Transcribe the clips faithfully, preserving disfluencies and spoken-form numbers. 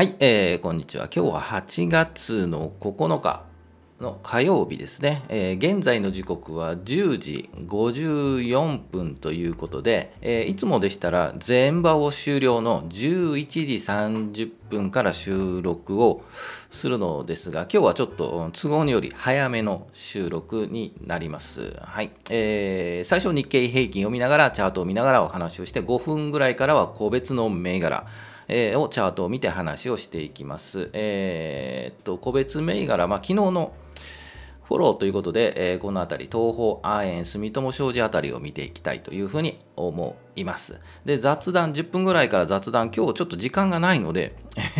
はい、えー、こんにちは。今日ははちがつのここのかの火曜日ですね、えー、現在の時刻はじゅうじごじゅうよんぷんということで、えー、いつもでしたら全場を終了のじゅういちじさんじゅっぷんから収録をするのですが、今日はちょっと都合により早めの収録になります。はい、えー、最初日経平均を見ながらチャートを見ながらお話をして、ごふんぐらいからは個別の銘柄をチャートを見て話をしていきます。えー、っと個別銘柄、まあ、昨日のフォローということで、えー、このあたり東方亜鉛住友商事あたりを見ていきたいというふうに思います。で雑談じゅっぷんぐらいから雑談、今日ちょっと時間がないので、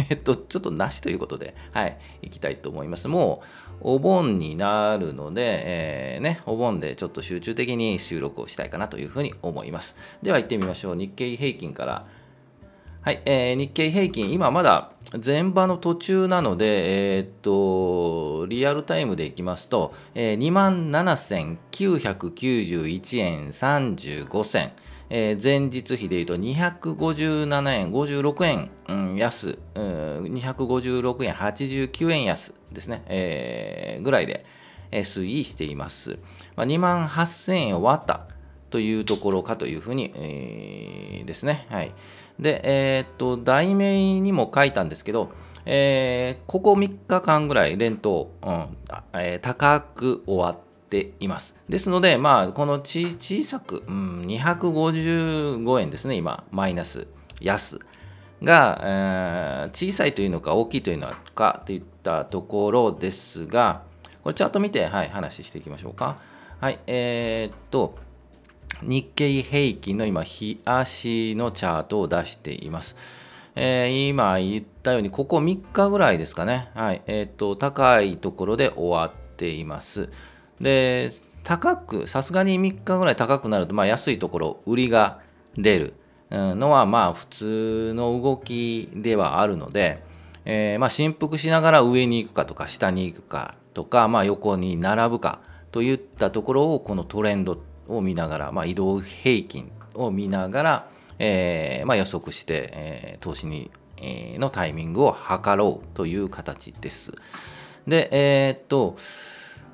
えー、っとちょっとなしということで、はい、いきたいと思います。もうお盆になるので、えー、ねお盆でちょっと集中的に収録をしたいかなというふうに思います。では行ってみましょう。日経平均から。はい、えー、日経平均、今まだ前場の途中なので、えー、っとリアルタイムでいきますと、えー、にまんななせんきゅうひゃくきゅうじゅういちえんさんじゅうごせん、えー、前日比でいうとにひゃくごじゅうななえんごじゅうろくえん、うん、安、うん、にひゃくごじゅうろくえんはちじゅうきゅうえん安ですね、えー、ぐらいで推移しています。まあ、にまんはっせんえんを割ったというところかというふうに、えー、ですね。はい。で、えー、っと、題名にも書いたんですけど、えー、ここみっかかんぐらい連投、うんえー、高く終わっています。ですので、まあ、このち小さく、うん、にひゃくごじゅうごえんですね、今、マイナス、安が、えー、小さいというのか、大きいというのかといったところですが、これ、チャート見て、はい、話していきましょうか。はい、えー、っと、日経平均の今日足のチャートを出しています、えー、今言ったようにここみっかぐらいですかね、はいえー、と高いところで終わっています。で高くさすがにみっかぐらい高くなると、まあ、安いところ売りが出るのはまあ普通の動きではあるので、えー、まあ振幅しながら上に行くかとか下に行くかとか、まあ、横に並ぶかといったところをこのトレンドを見ながら、まあ、移動平均を見ながら、えーまあ、予測して、えー、投資に、えー、のタイミングを測ろうという形です。で、えー、っと、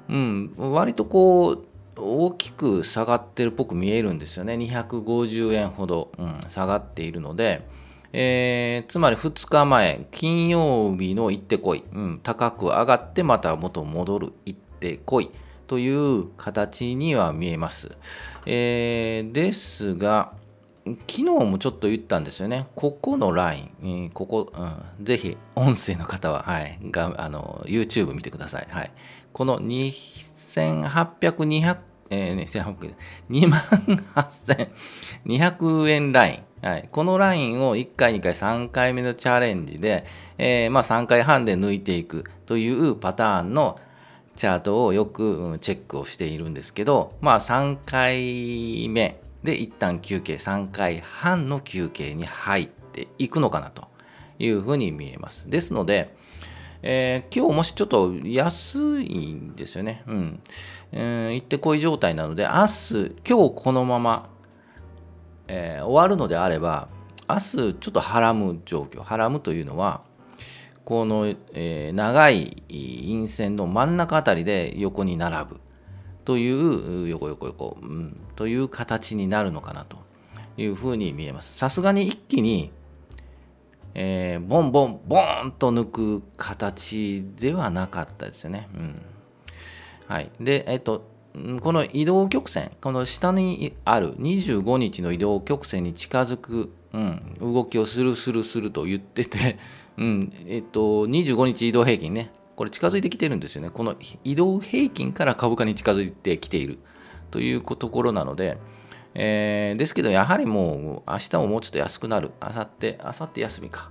うん、割とこう大きく下がってるっぽく見えるんですよね。にひゃくごじゅうえんほど、うん、下がっているので、えー、つまりふつかまえ金曜日の行ってこい、うん、高く上がってまた元戻る行ってこい。という形には見えます、えー、ですが昨日もちょっと言ったんですよね。ここのライン、えー、ここ、うん、ぜひ音声の方は、はい、があの YouTube 見てください、はい、このにせんはっぴゃく、にひゃく、えーね、せんはっぴゃく、にまんはっせんにひゃくえんライン、はい、このラインをいっかいにかいさんかいめのチャレンジで、えーまあ、さんかいはんで抜いていくというパターンのチャートをよくチェックをしているんですけど、まあさんかいめで一旦休憩、さんかいはんの休憩に入っていくのかなというふうに見えます。ですので、えー、今日もしちょっと安いんですよね。うん、えー、行ってこい状態なので、明日、今日このまま、えー、終わるのであれば、明日ちょっとハラム状況、ハラムというのは、この、えー、長い陰線の真ん中あたりで横に並ぶという横横横、うん、という形になるのかなというふうに見えます。さすがに一気に、えー、ボンボンボーンと抜く形ではなかったですよね、うんはい、で、えっと、この移動曲線、この下にあるにじゅうごにちの移動曲線に近づく、うん、動きをするするすると言っててうんえっと、にじゅうごにち移動平均ね、これ近づいてきてるんですよね。この移動平均から株価に近づいてきているというところなので、えー、ですけどやはりもう明日ももうちょっと安くなる、あさって、あさって休みか、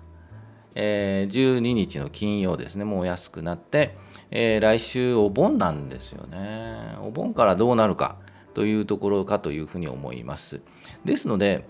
えー、じゅうににちの金曜ですね、もう安くなって、えー、来週お盆なんですよね。お盆からどうなるかというところかというふうに思います。ですので、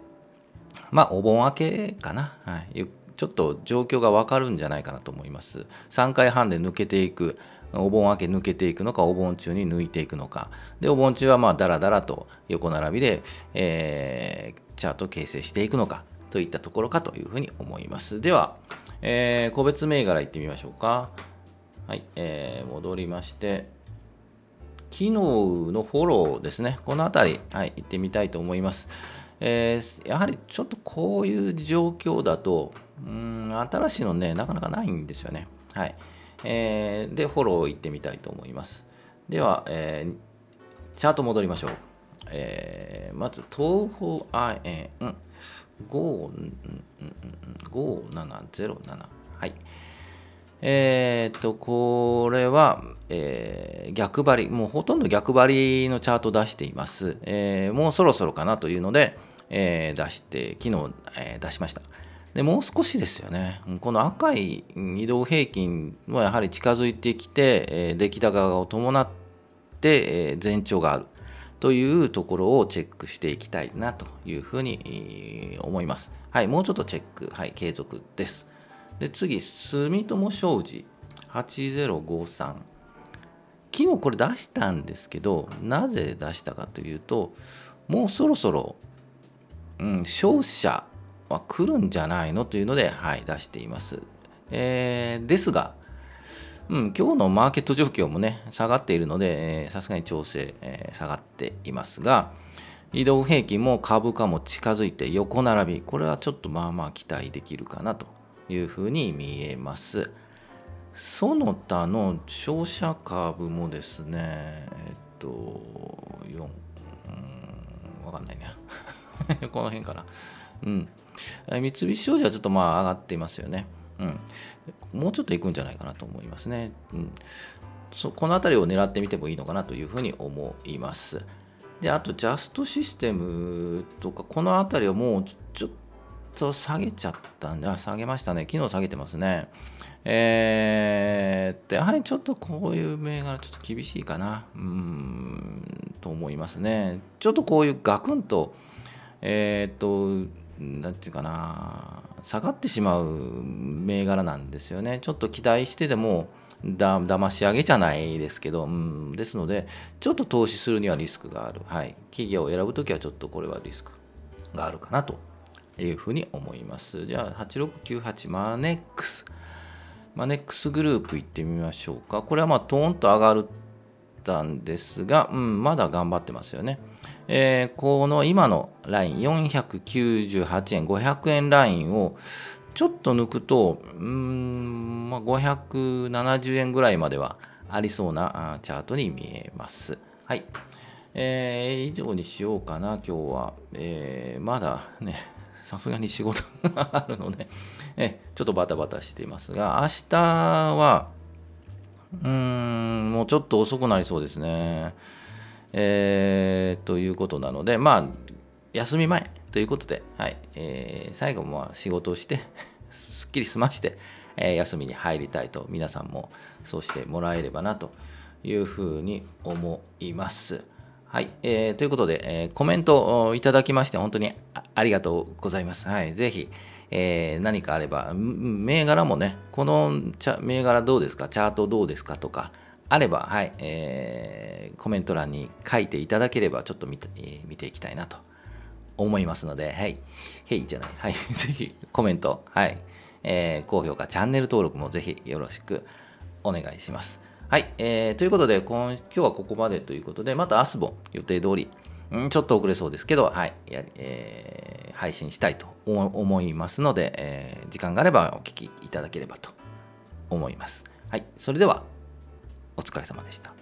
まあお盆明けかな、はい、ゆっちょっと状況が分かるんじゃないかなと思います。さんかいはんで抜けていく、お盆明け抜けていくのか、お盆中に抜いていくのかで、お盆中はまあだらだらと横並びで、えー、チャート形成していくのかといったところかというふうに思います。では、えー、個別銘柄いってみましょうか。はい、えー、戻りまして、昨日のフォローですね。このあたり、はい、いってみたいと思います。えー、やはりちょっとこういう状況だと、うーん、新しいのね、なかなかないんですよね。はい。えー、で、フォローいってみたいと思います。では、えー、チャート戻りましょう。えー、まず、東方亜鉛、うん、ごーななぜろなな。はい。えー、っと、これは、えー、逆張り、もうほとんど逆張りのチャートを出しています。えー、もうそろそろかなというので、えー、出して、昨日、えー、出しました。で、もう少しですよね。この赤い移動平均はやはり近づいてきて、えー、出来高を伴って、えー、前兆があるというところをチェックしていきたいなというふうに思います。はい、もうちょっとチェック、はい、継続です。で、次、住友商事はちぜろごさん。昨日これ出したんですけど、なぜ出したかというと、もうそろそろ、うん、商社は来るんじゃないのというので、はい、出しています。えー、ですが、うん、今日のマーケット状況もね、下がっているので、さすがに調整、えー、下がっていますが、移動平均も株価も近づいて横並び、これはちょっとまあまあ期待できるかなというふうに見えます。その他の商社株もですね、えっと、よん、うーん、わかんないね。この辺かな。うん。三菱商事はちょっとまあ上がっていますよね。うん、もうちょっといくんじゃないかなと思いますね、うん、そこの辺りを狙ってみてもいいのかなというふうに思います。で、あとジャストシステムとかこの辺りをもうちょっと下げちゃったんで、あ、下げましたね。昨日下げてますね。えー、でやはりちょっとこういう銘柄ちょっと厳しいかな、うーんと思いますね。ちょっとこういうガクンとえっとなんていうかな、下がってしまう銘柄なんですよね。ちょっと期待してでもだ騙し上げじゃないですけど、うん、ですのでちょっと投資するにはリスクがある、はい、企業を選ぶときはちょっとこれはリスクがあるかなというふうに思います。じゃあはちろくきゅうはちマネックスマネックスグループいってみましょうか。これはまあトーンと上がるたんですが、うん、まだ頑張ってますよね。えー、この今のラインよんひゃくきゅうじゅうはちえんごひゃくえんラインをちょっと抜くと、うーん、まあ、ごひゃくななじゅうえんぐらいまではありそうなチャートに見えます。はい、えー、以上にしようかな今日は。えー、まだねさすがに仕事があるので、えちょっとバタバタしていますが、明日はうーんもうちょっと遅くなりそうですね。えー、ということなので、まあ休み前ということで、はい、えー、最後も仕事をしてすっきり済まして、えー、休みに入りたいと、皆さんもそうしてもらえればなというふうに思います。はい、えー、ということで、えー、コメントをいただきまして本当に あ, ありがとうございます。はい、ぜひえー、何かあれば、銘柄もね、この銘柄どうですか、チャートどうですかとかあれば、はい、えー、コメント欄に書いていただければちょっと見て、えー、見ていきたいなと思いますので、はい、へいじゃない、はい、ぜひコメント、はい、えー、高評価、チャンネル登録もぜひよろしくお願いします。はい、えー、ということで今、今日はここまでということで、また明日も予定通り、ちょっと遅れそうですけど、はい、えー、配信したいと思いますので、えー、時間があればお聞きいただければと思います。はい、それではお疲れ様でした。